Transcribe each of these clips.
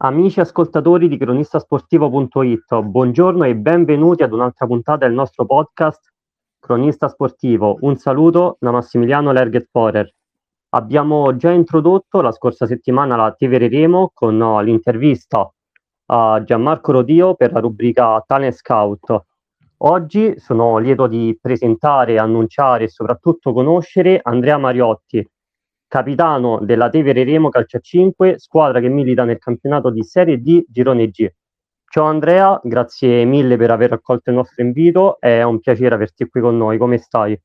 Amici ascoltatori di cronistasportivo.it, buongiorno e benvenuti ad un'altra puntata del nostro podcast Cronista Sportivo. Un saluto da Massimiliano Lergetporer. Abbiamo già introdotto la scorsa settimana la Tevererremo con l'intervista a Gianmarco Rodio per la rubrica Talent Scout. Oggi sono lieto di presentare, annunciare e soprattutto conoscere Andrea Mariotti, capitano della Tevererremo Calcio 5, squadra che milita nel campionato di Serie D Girone G. Ciao Andrea, grazie mille per aver accolto il nostro invito, è un piacere averti qui con noi, come stai?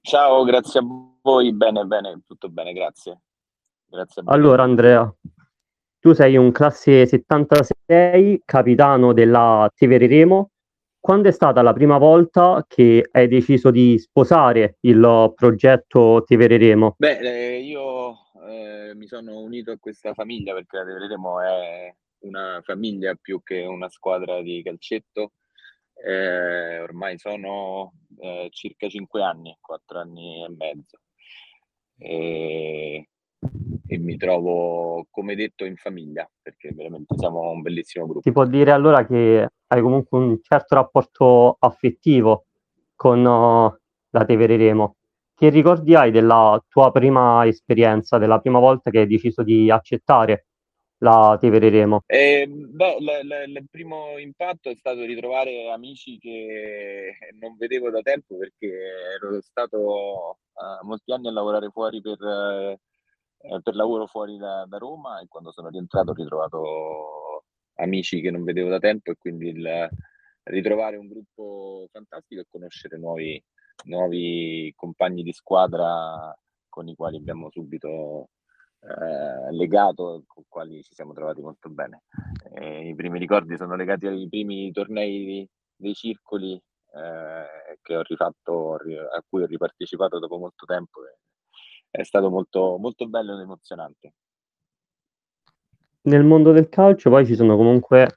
Ciao, grazie a voi, bene, tutto bene, grazie a voi. Allora Andrea, tu sei un classe 76, capitano della Tevererremo. Quando è stata la prima volta che hai deciso di sposare il progetto Tevererremo? Beh, io mi sono unito a questa famiglia perché la Tevererremo è una famiglia più che una squadra di calcetto. Ormai sono circa 5 anni, 4 anni e mezzo. E mi trovo, come detto, in famiglia perché veramente siamo un bellissimo gruppo. Si può dire allora che hai comunque un certo rapporto affettivo con la Tevererremo. Che ricordi hai della tua prima esperienza, della prima volta che hai deciso di accettare la Tevererremo? Il primo impatto è stato ritrovare amici che non vedevo da tempo perché ero stato molti anni a lavorare fuori per lavoro fuori da Roma, e quando sono rientrato ho ritrovato amici che non vedevo da tempo, e quindi ritrovare un gruppo fantastico e conoscere nuovi compagni di squadra con i quali abbiamo subito legato, con i quali ci siamo trovati molto bene. I primi ricordi sono legati ai primi tornei dei circoli che ho rifatto, a cui ho ripartecipato dopo molto tempo. È stato molto, molto bello ed emozionante. Nel mondo del calcio poi ci sono comunque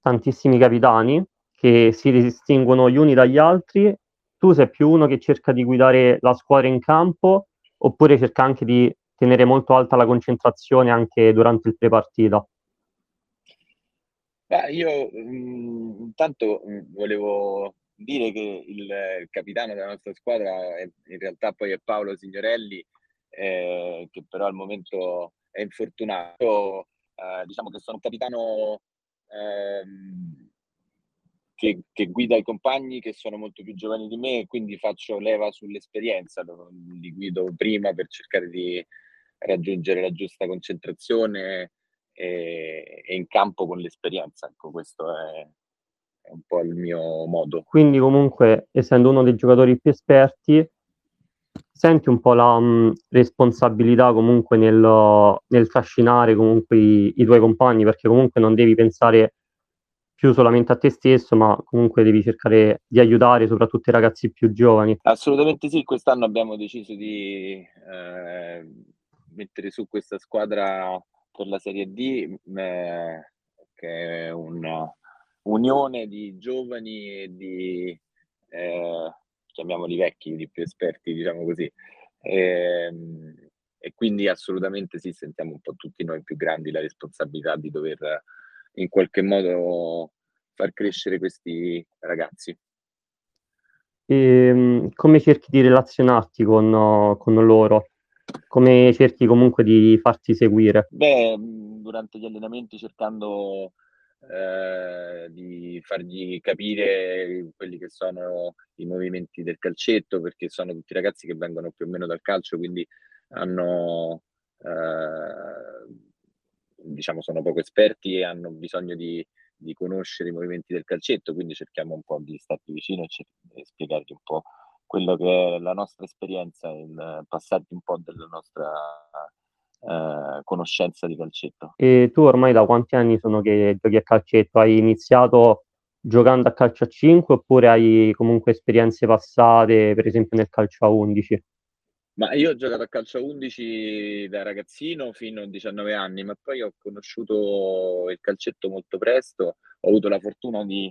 tantissimi capitani che si distinguono gli uni dagli altri. Tu sei più uno che cerca di guidare la squadra in campo, oppure cerca anche di tenere molto alta la concentrazione anche durante il pre-partita? Io intanto volevo dire che il capitano della nostra squadra in realtà poi è Paolo Signorelli, che però al momento è infortunato. Diciamo che sono un capitano che guida i compagni che sono molto più giovani di me, quindi faccio leva sull'esperienza, li guido prima per cercare di raggiungere la giusta concentrazione e in campo con l'esperienza. Ecco, questo è un po' il mio modo. Quindi comunque, essendo uno dei giocatori più esperti, senti un po' la responsabilità comunque nel trascinare comunque i tuoi compagni, perché comunque non devi pensare più solamente a te stesso, ma comunque devi cercare di aiutare soprattutto i ragazzi più giovani. Assolutamente sì, quest'anno abbiamo deciso di mettere su questa squadra per la Serie D, che è un'unione di giovani e di chiamiamoli vecchi, di più esperti, diciamo così, e quindi assolutamente sì, sentiamo un po' tutti noi più grandi la responsabilità di dover in qualche modo far crescere questi ragazzi. E come cerchi di relazionarti con loro? Come cerchi comunque di farti seguire? Durante gli allenamenti cercando di fargli capire quelli che sono i movimenti del calcetto, perché sono tutti ragazzi che vengono più o meno dal calcio, quindi hanno sono poco esperti e hanno bisogno di conoscere i movimenti del calcetto, quindi cerchiamo un po' di starti vicino e spiegargli un po' quello che è la nostra esperienza, passarti un po' della nostra conoscenza di calcetto. E tu ormai da quanti anni sono che giochi a calcetto? Hai iniziato giocando a calcio a 5 oppure hai comunque esperienze passate, per esempio nel calcio a 11? Ma io ho giocato a calcio a 11 da ragazzino fino a 19 anni, ma poi ho conosciuto il calcetto molto presto. Ho avuto la fortuna di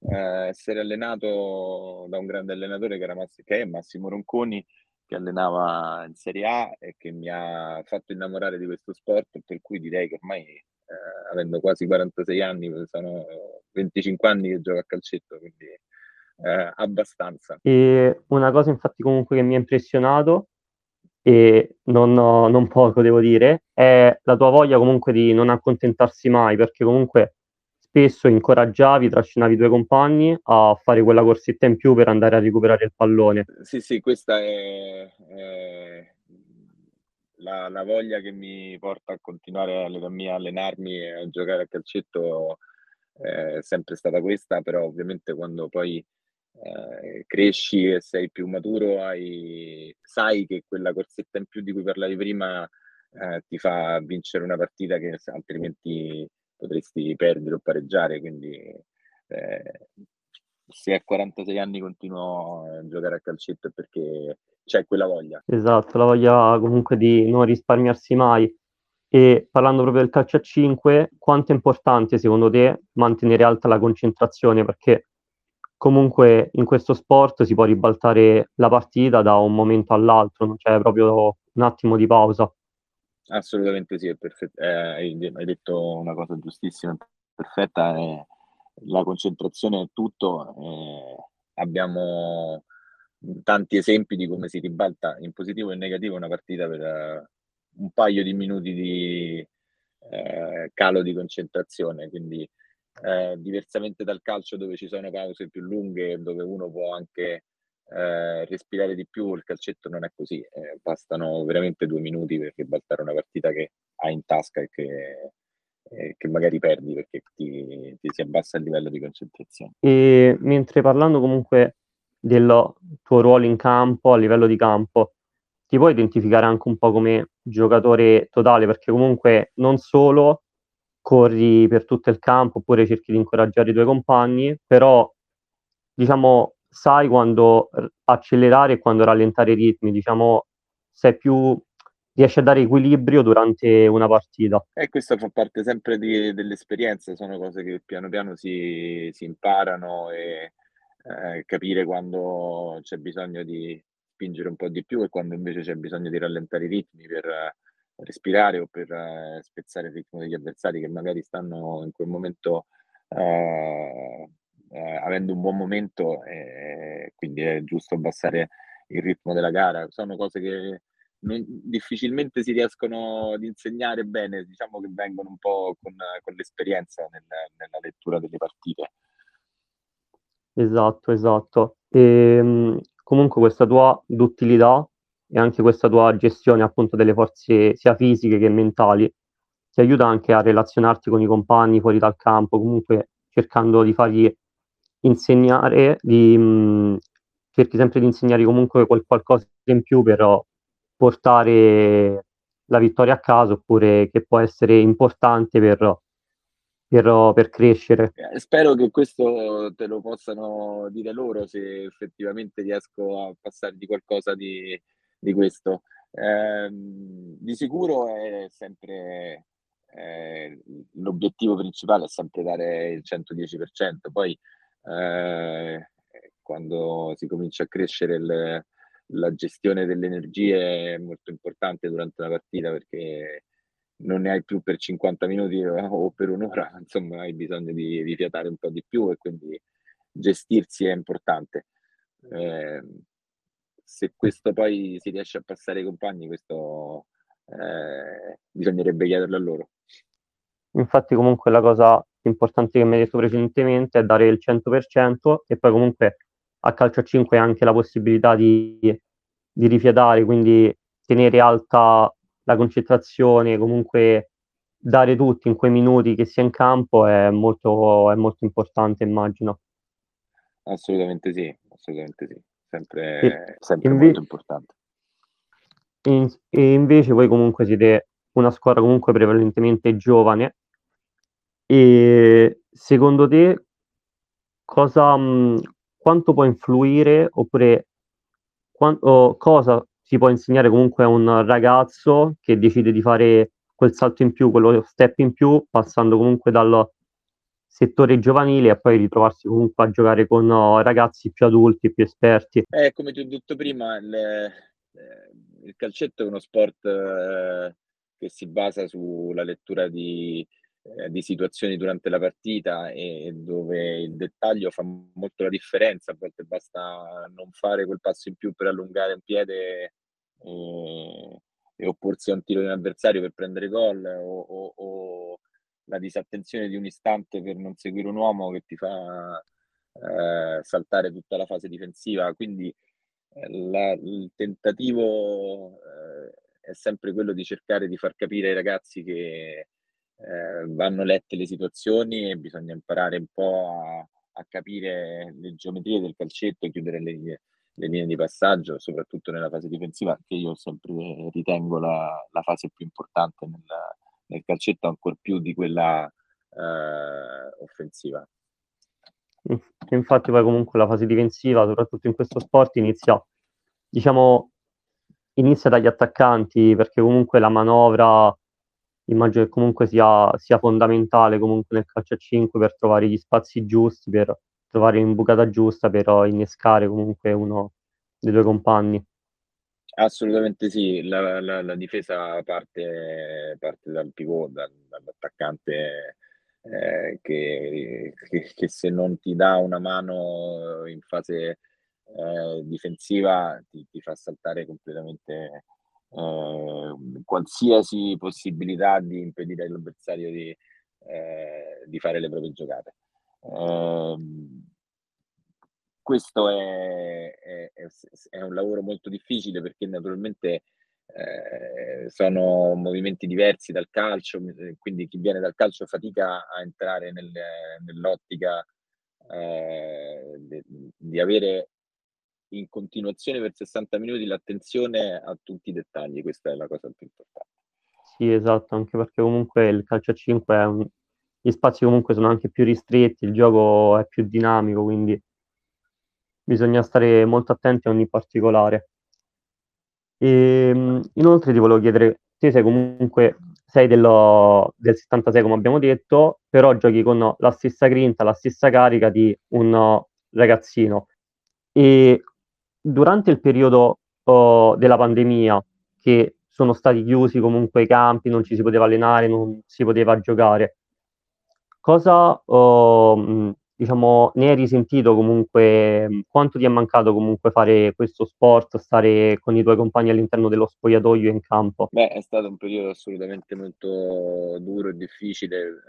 essere allenato da un grande allenatore che è Massimo Ronconi, che allenava in Serie A e che mi ha fatto innamorare di questo sport, per cui direi che ormai avendo quasi 46 anni, sono 25 anni che gioco a calcetto, quindi abbastanza. E una cosa infatti comunque che mi ha impressionato, e non poco devo dire, è la tua voglia comunque di non accontentarsi mai, perché comunque spesso incoraggiavi, trascinavi i tuoi compagni a fare quella corsetta in più per andare a recuperare il pallone. Sì, questa è la voglia che mi porta a continuare a allenarmi e a giocare a calcetto, è sempre stata questa, però ovviamente quando poi cresci e sei più maturo, sai che quella corsetta in più di cui parlavi prima ti fa vincere una partita che altrimenti potresti perdere o pareggiare, quindi se a 46 anni continuo a giocare a calcetto è perché c'è quella voglia. Esatto, la voglia comunque di non risparmiarsi mai. E parlando proprio del calcio a 5, quanto è importante secondo te mantenere alta la concentrazione? Perché comunque in questo sport si può ribaltare la partita da un momento all'altro, non c'è proprio un attimo di pausa. Assolutamente sì, è perfetto. Hai detto una cosa giustissima, perfetta. La concentrazione è tutto. Abbiamo tanti esempi di come si ribalta in positivo e in negativo una partita per un paio di minuti di calo di concentrazione, quindi diversamente dal calcio, dove ci sono pause più lunghe, dove uno può anche respirare di più, il calcetto non è così, bastano veramente 2 minuti per ribaltare una partita che hai in tasca e che magari perdi perché ti si abbassa il livello di concentrazione. E mentre parlando comunque del tuo ruolo in campo, a livello di campo, ti puoi identificare anche un po' come giocatore totale, perché comunque non solo corri per tutto il campo oppure cerchi di incoraggiare i tuoi compagni, però diciamo sai quando accelerare e quando rallentare i ritmi, diciamo sei più, riesci a dare equilibrio durante una partita. E questo fa parte sempre dell'esperienza, sono cose che piano piano si imparano, e capire quando c'è bisogno di spingere un po' di più e quando invece c'è bisogno di rallentare i ritmi per respirare o per spezzare il ritmo degli avversari che magari stanno in quel momento avendo un buon momento, quindi è giusto abbassare il ritmo della gara. Sono cose che difficilmente si riescono ad insegnare bene, diciamo che vengono un po' con l'esperienza nella lettura delle partite. Esatto. E comunque questa tua duttilità e anche questa tua gestione appunto delle forze sia fisiche che mentali ti aiuta anche a relazionarti con i compagni fuori dal campo, comunque cercando di fargli insegnare, cerchi sempre di insegnare comunque qualcosa in più per portare la vittoria a casa, oppure che può essere importante per crescere. Spero che questo te lo possano dire loro, se effettivamente riesco a passargli qualcosa di questo. Di sicuro è sempre l'obiettivo principale è sempre dare il 110%, poi quando si comincia a crescere la gestione delle energie è molto importante durante una partita, perché non ne hai più per 50 minuti o per un'ora, insomma hai bisogno di fiatare un po' di più, e quindi gestirsi è importante. Se questo poi si riesce a passare ai compagni, questo bisognerebbe chiederlo a loro. Infatti comunque la cosa importante che mi hai detto precedentemente è dare il 100%, e poi comunque a calcio a 5 anche la possibilità di rifiatare, quindi tenere alta la concentrazione, comunque dare tutti in quei minuti che si è in campo è molto importante, immagino. Assolutamente sì. Sempre molto importante. E invece voi comunque siete una squadra comunque prevalentemente giovane, e secondo te quanto può influire, oppure cosa si può insegnare comunque a un ragazzo che decide di fare quel salto in più, quello step in più, passando comunque dal settore giovanile e poi ritrovarsi comunque a giocare con ragazzi più adulti, più esperti? Come ti ho detto prima, il calcetto è uno sport che si basa sulla lettura di di situazioni durante la partita e dove il dettaglio fa molto la differenza. A volte basta non fare quel passo in più per allungare un piede e opporsi a un tiro di un avversario per prendere gol, o la disattenzione di un istante per non seguire un uomo che ti fa saltare tutta la fase difensiva. Quindi il tentativo è sempre quello di cercare di far capire ai ragazzi che vanno lette le situazioni e bisogna imparare un po' a capire le geometrie del calcetto, chiudere le linee di passaggio, soprattutto nella fase difensiva, che io sempre ritengo la fase più importante nel calcetto, ancor più di quella offensiva. Infatti poi comunque la fase difensiva, soprattutto in questo sport, inizia dagli attaccanti, perché comunque la manovra immagino che comunque sia fondamentale comunque nel calcio a 5 per trovare gli spazi giusti, per trovare l'imbucata giusta, per innescare comunque uno dei due compagni. Assolutamente sì, la difesa parte dal pivot, dall'attaccante che se non ti dà una mano in fase difensiva ti fa saltare completamente qualsiasi possibilità di impedire all'avversario di fare le proprie giocate. Questo è un lavoro molto difficile, perché naturalmente sono movimenti diversi dal calcio, quindi chi viene dal calcio fatica a entrare nell'ottica di avere in continuazione per 60 minuti l'attenzione a tutti i dettagli. Questa è la cosa più importante. Sì, esatto, anche perché comunque il calcio a 5 gli spazi comunque sono anche più ristretti, il gioco è più dinamico, quindi bisogna stare molto attenti a ogni particolare. E inoltre ti volevo chiedere, te sei comunque del 76 come abbiamo detto, però giochi con la stessa grinta, la stessa carica di un ragazzino, e durante il periodo della pandemia, che sono stati chiusi comunque i campi, non ci si poteva allenare, non si poteva giocare, cosa ne hai risentito comunque? Quanto ti è mancato comunque fare questo sport, stare con i tuoi compagni all'interno dello spogliatoio in campo? Beh, è stato un periodo assolutamente molto duro e difficile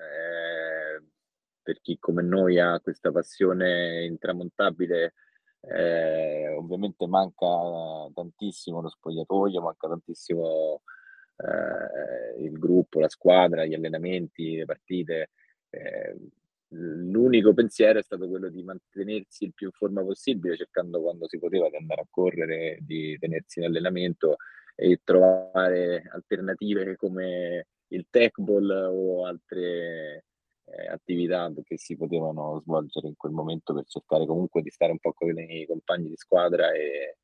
per chi come noi ha questa passione intramontabile. Ovviamente manca tantissimo lo spogliatoio, manca tantissimo il gruppo, la squadra, gli allenamenti, le partite. L'unico pensiero è stato quello di mantenersi il più in forma possibile, cercando quando si poteva di andare a correre, di tenersi in allenamento e trovare alternative come il techball o altre attività che si potevano svolgere in quel momento, per cercare comunque di stare un po' con i compagni di squadra e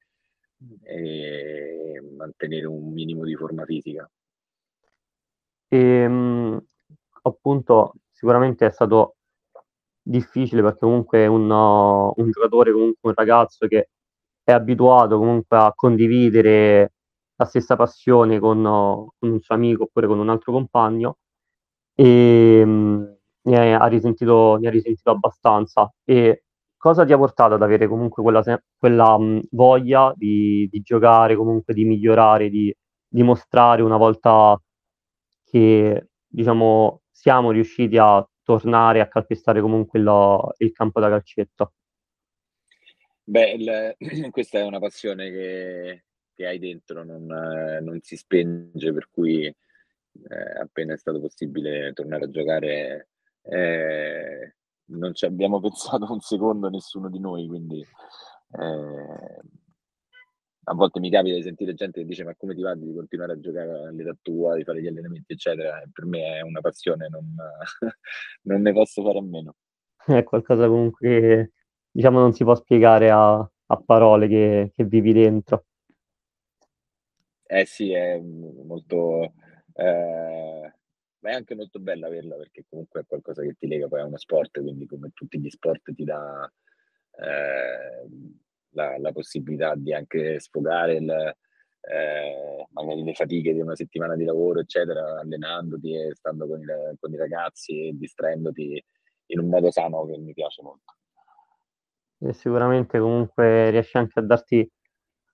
mantenere un minimo di forma fisica. Appunto, sicuramente è stato difficile, perché comunque un giocatore, comunque un ragazzo che è abituato comunque a condividere la stessa passione con un suo amico oppure con un altro compagno, e ne ha risentito abbastanza. E cosa ti ha portato ad avere comunque quella voglia di giocare, comunque di migliorare, di dimostrare, una volta che siamo riusciti a tornare a calpestare comunque il campo da calcetto? Beh, questa è una passione che hai dentro, non si spenge, per cui appena è stato possibile tornare a giocare non ci abbiamo pensato un secondo nessuno di noi, quindi a volte mi capita di sentire gente che dice: ma come ti va di continuare a giocare all'età tua, di fare gli allenamenti eccetera? E per me è una passione, non ne posso fare a meno. È qualcosa comunque che, non si può spiegare a parole, che vivi dentro. Sì, è molto ma è anche molto bello averla, perché comunque è qualcosa che ti lega, poi è uno sport, quindi come tutti gli sport ti dà la possibilità di anche sfogare magari le fatiche di una settimana di lavoro, eccetera, allenandoti e stando con i ragazzi e distraendoti in un modo sano che mi piace molto. E sicuramente comunque riesci anche a darti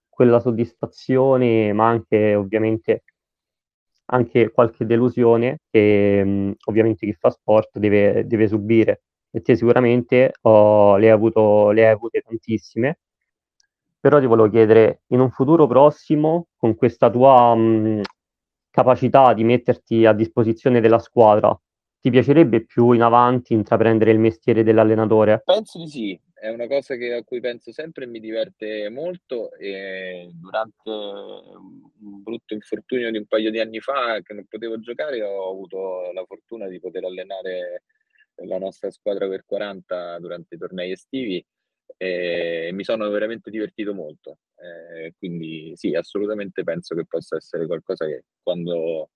quella soddisfazione, ma anche ovviamente anche qualche delusione che ovviamente chi fa sport deve subire, e te sicuramente le hai avute tantissime. Però ti volevo chiedere, in un futuro prossimo, con questa tua capacità di metterti a disposizione della squadra, ti piacerebbe più in avanti intraprendere il mestiere dell'allenatore? Penso di sì, è una cosa a cui penso sempre e mi diverte molto. E durante un brutto infortunio di un paio di anni fa, che non potevo giocare, ho avuto la fortuna di poter allenare la nostra squadra per 40 durante i tornei estivi e mi sono veramente divertito molto, quindi sì, assolutamente penso che possa essere qualcosa che, quando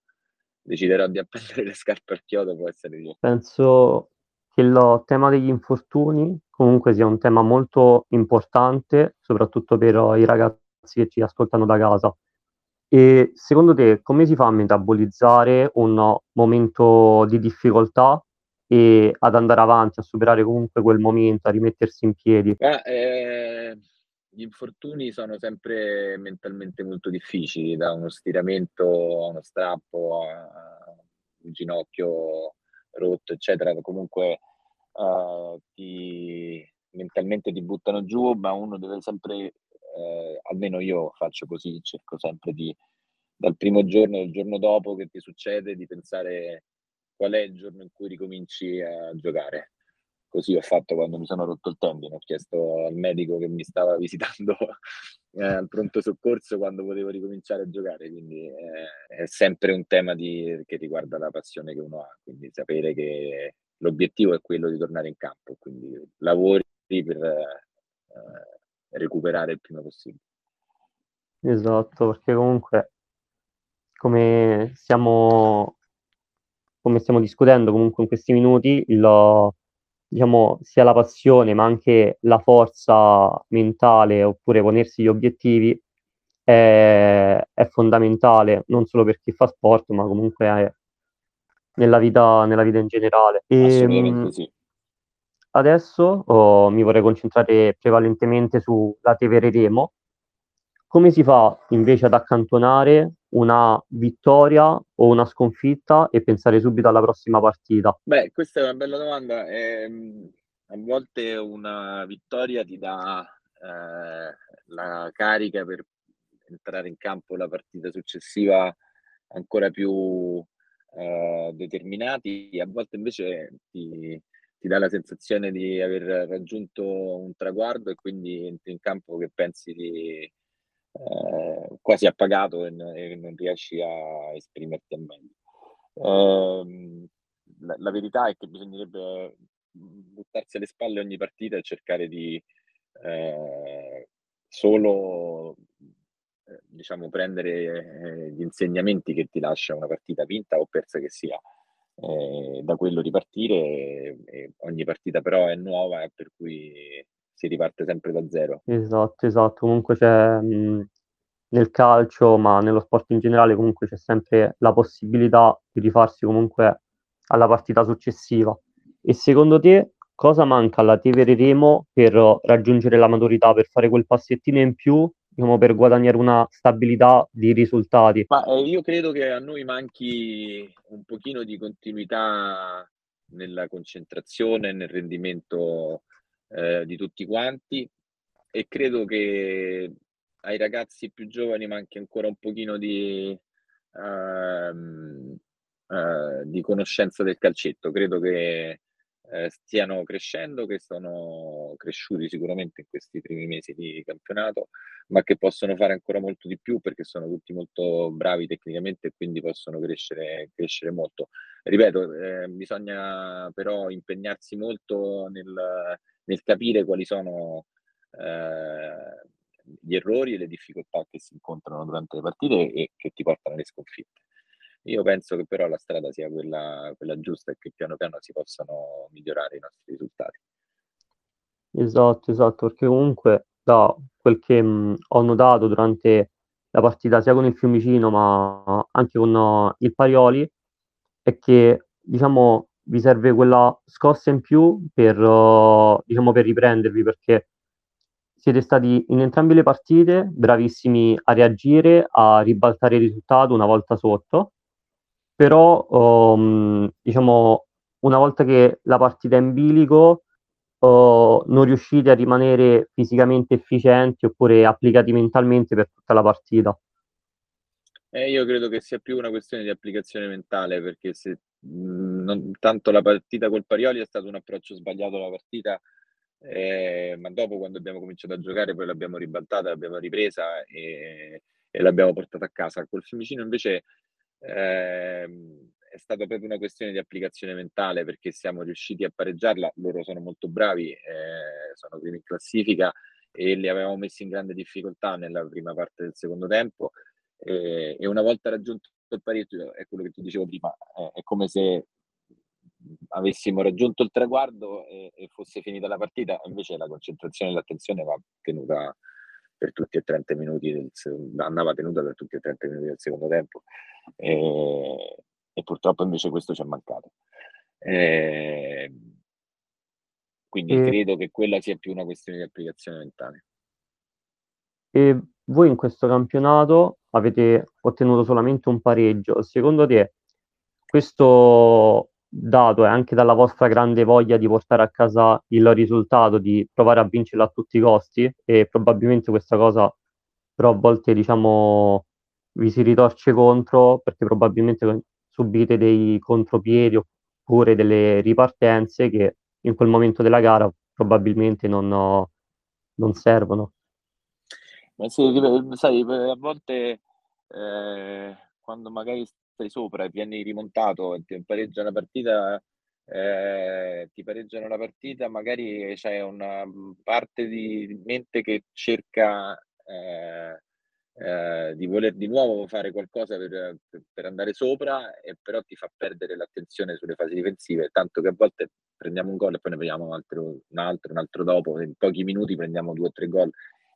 deciderò di appendere le scarpe al chiodo, può essere lì. Penso che il tema degli infortuni comunque sia un tema molto importante, soprattutto per i ragazzi che ci ascoltano da casa. E secondo te come si fa a metabolizzare un momento di difficoltà e ad andare avanti, a superare comunque quel momento, a rimettersi in piedi? Gli infortuni sono sempre mentalmente molto difficili, da uno stiramento a uno strappo, a un ginocchio rotto, eccetera. Comunque mentalmente ti buttano giù, ma uno deve sempre, almeno io faccio così, cerco sempre di, dal primo giorno, dal giorno dopo che ti succede, di pensare qual è il giorno in cui ricominci a giocare. Così ho fatto quando mi sono rotto il tendine, ho chiesto al medico che mi stava visitando al pronto soccorso quando potevo ricominciare a giocare, quindi è sempre un tema che riguarda la passione che uno ha, quindi sapere che l'obiettivo è quello di tornare in campo, quindi lavori per recuperare il prima possibile. Esatto, perché comunque come stiamo discutendo comunque in questi minuti, diciamo sia la passione ma anche la forza mentale, oppure ponersi gli obiettivi, è fondamentale non solo per chi fa sport, ma comunque nella vita in generale. Assolutamente sì. Adesso mi vorrei concentrare prevalentemente sulla Tevererremo. Come si fa invece ad accantonare una vittoria o una sconfitta e pensare subito alla prossima partita? Beh, questa è una bella domanda. A volte una vittoria ti dà la carica per entrare in campo la partita successiva ancora più determinati, a volte invece ti dà la sensazione di aver raggiunto un traguardo e quindi entri in campo che pensi di quasi appagato e non riesci a esprimerti al meglio. La verità è che bisognerebbe buttarsi alle spalle ogni partita e cercare di solo diciamo prendere gli insegnamenti che ti lascia una partita vinta o persa che sia, da quello ripartire. Ogni partita però è nuova, per cui si riparte sempre da zero. Esatto. Comunque c'è nel calcio, ma nello sport in generale, comunque c'è sempre la possibilità di rifarsi comunque alla partita successiva. E secondo te cosa manca alla Tevererremo per raggiungere la maturità, per fare quel passettino in più, diciamo, per guadagnare una stabilità di risultati? Ma io credo che a noi manchi un pochino di continuità nella concentrazione, nel rendimento di tutti quanti, e credo che ai ragazzi più giovani manchi ancora un pochino di conoscenza del calcetto. Credo che stiano crescendo, che sono cresciuti sicuramente in questi primi mesi di campionato, ma che possono fare ancora molto di più, perché sono tutti molto bravi tecnicamente e quindi possono crescere molto. Ripeto, bisogna però impegnarsi molto nel capire quali sono gli errori e le difficoltà che si incontrano durante le partite e che ti portano alle sconfitte. Io penso che però la strada sia quella giusta e che piano piano si possano migliorare i nostri risultati. Esatto, perché comunque da quel che ho notato durante la partita sia con il Fiumicino ma anche con il Parioli, è che diciamo vi serve quella scossa in più per riprendervi, perché siete stati in entrambe le partite bravissimi a reagire, a ribaltare il risultato una volta sotto, però una volta che la partita è in bilico non riuscite a rimanere fisicamente efficienti oppure applicati mentalmente per tutta la partita. Io credo che sia più una questione di applicazione mentale, perché se non tanto la partita col Parioli è stato un approccio sbagliato alla partita, ma dopo, quando abbiamo cominciato a giocare, poi l'abbiamo ribaltata, l'abbiamo ripresa e l'abbiamo portata a casa. Col Fiumicino invece è stata proprio una questione di applicazione mentale, perché siamo riusciti a pareggiarla. Loro sono molto bravi, sono primi in classifica e li avevamo messi in grande difficoltà nella prima parte del secondo tempo, e una volta raggiunto il pareggio, è quello che ti dicevo prima, è come se avessimo raggiunto il traguardo e fosse finita la partita. Invece la concentrazione e l'attenzione va tenuta per tutti e 30 minuti del secondo tempo, e purtroppo invece questo ci è mancato, quindi credo che quella sia più una questione di applicazione mentale. E voi in questo campionato avete ottenuto solamente un pareggio. Secondo te questo dato è anche dalla vostra grande voglia di portare a casa il risultato, di provare a vincerlo a tutti i costi? E probabilmente questa cosa però a volte vi si ritorce contro, perché probabilmente subite dei contropiedi oppure delle ripartenze che in quel momento della gara probabilmente non servono. Ma sì, sai, a volte quando magari stai sopra e vieni rimontato e ti pareggia la partita, magari c'è una parte di mente che cerca di voler di nuovo fare qualcosa per andare sopra, e però ti fa perdere l'attenzione sulle fasi difensive, tanto che a volte prendiamo un gol e poi ne prendiamo un altro dopo, in pochi minuti prendiamo 2 o 3 gol,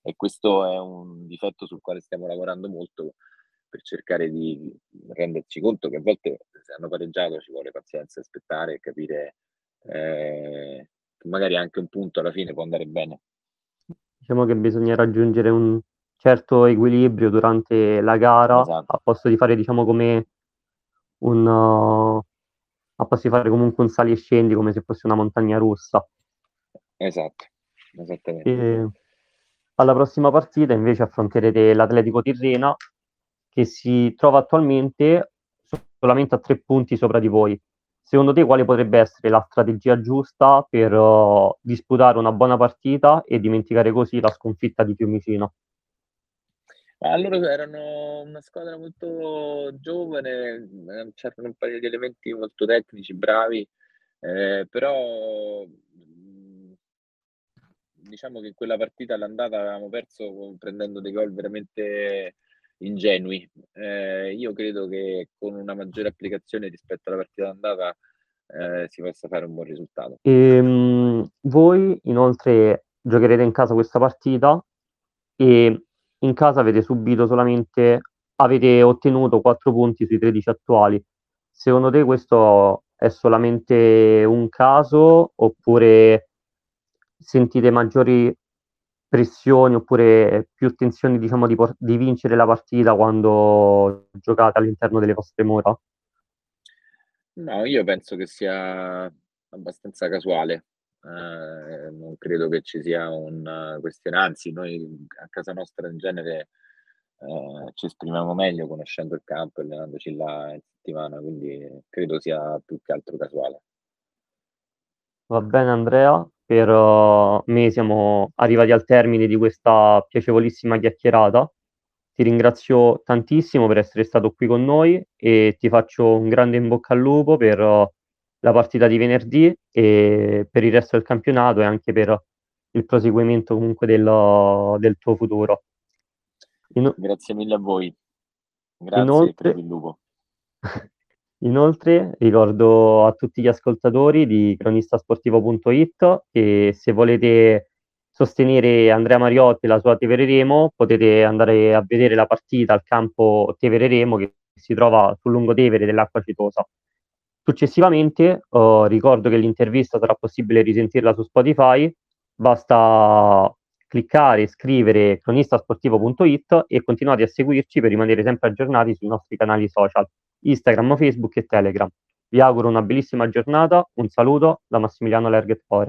e questo è un difetto sul quale stiamo lavorando molto, per cercare di renderci conto che a volte, se hanno pareggiato, ci vuole pazienza, aspettare e capire che magari anche un punto alla fine può andare bene. Diciamo che bisogna raggiungere un certo equilibrio durante la gara, esatto. A posto di fare comunque un sali e scendi, come se fosse una montagna russa. Esatto, esattamente. E alla prossima partita invece affronterete l'Atletico Tirrena, che si trova attualmente solamente a 3 punti sopra di voi. Secondo te quale potrebbe essere la strategia giusta per disputare una buona partita e dimenticare così la sconfitta di Fiumicino? Allora, erano una squadra molto giovane, c'erano un paio di elementi molto tecnici, bravi, però diciamo che in quella partita all'andata avevamo perso prendendo dei gol veramente ingenui. Io credo che con una maggiore applicazione rispetto alla partita d'andata si possa fare un buon risultato. Voi inoltre giocherete in casa questa partita, e in casa avete ottenuto 4 punti sui 13 attuali. Secondo te questo è solamente un caso, oppure sentite maggiori pressioni oppure più tensioni di vincere la partita quando giocate all'interno delle vostre mura? No, io penso che sia abbastanza casuale. Non credo che ci sia una questione, anzi noi a casa nostra in genere ci esprimiamo meglio conoscendo il campo e allenandoci là in settimana, quindi credo sia più che altro casuale. Va bene Andrea, per me siamo arrivati al termine di questa piacevolissima chiacchierata. Ti ringrazio tantissimo per essere stato qui con noi e ti faccio un grande in bocca al lupo per la partita di venerdì e per il resto del campionato, e anche per il proseguimento comunque del tuo futuro. Grazie mille a voi. Grazie per il lupo. Inoltre ricordo a tutti gli ascoltatori di cronistasportivo.it che se volete sostenere Andrea Mariotti e la sua Tevererremo, potete andare a vedere la partita al campo Tevererremo che si trova sul Lungotevere dell'Acqua Acetosa. Successivamente ricordo che l'intervista sarà possibile risentirla su Spotify, basta cliccare, scrivere cronistasportivo.it e continuate a seguirci per rimanere sempre aggiornati sui nostri canali social, Instagram, Facebook e Telegram. Vi auguro una bellissima giornata, un saluto da Massimiliano Lergetporer.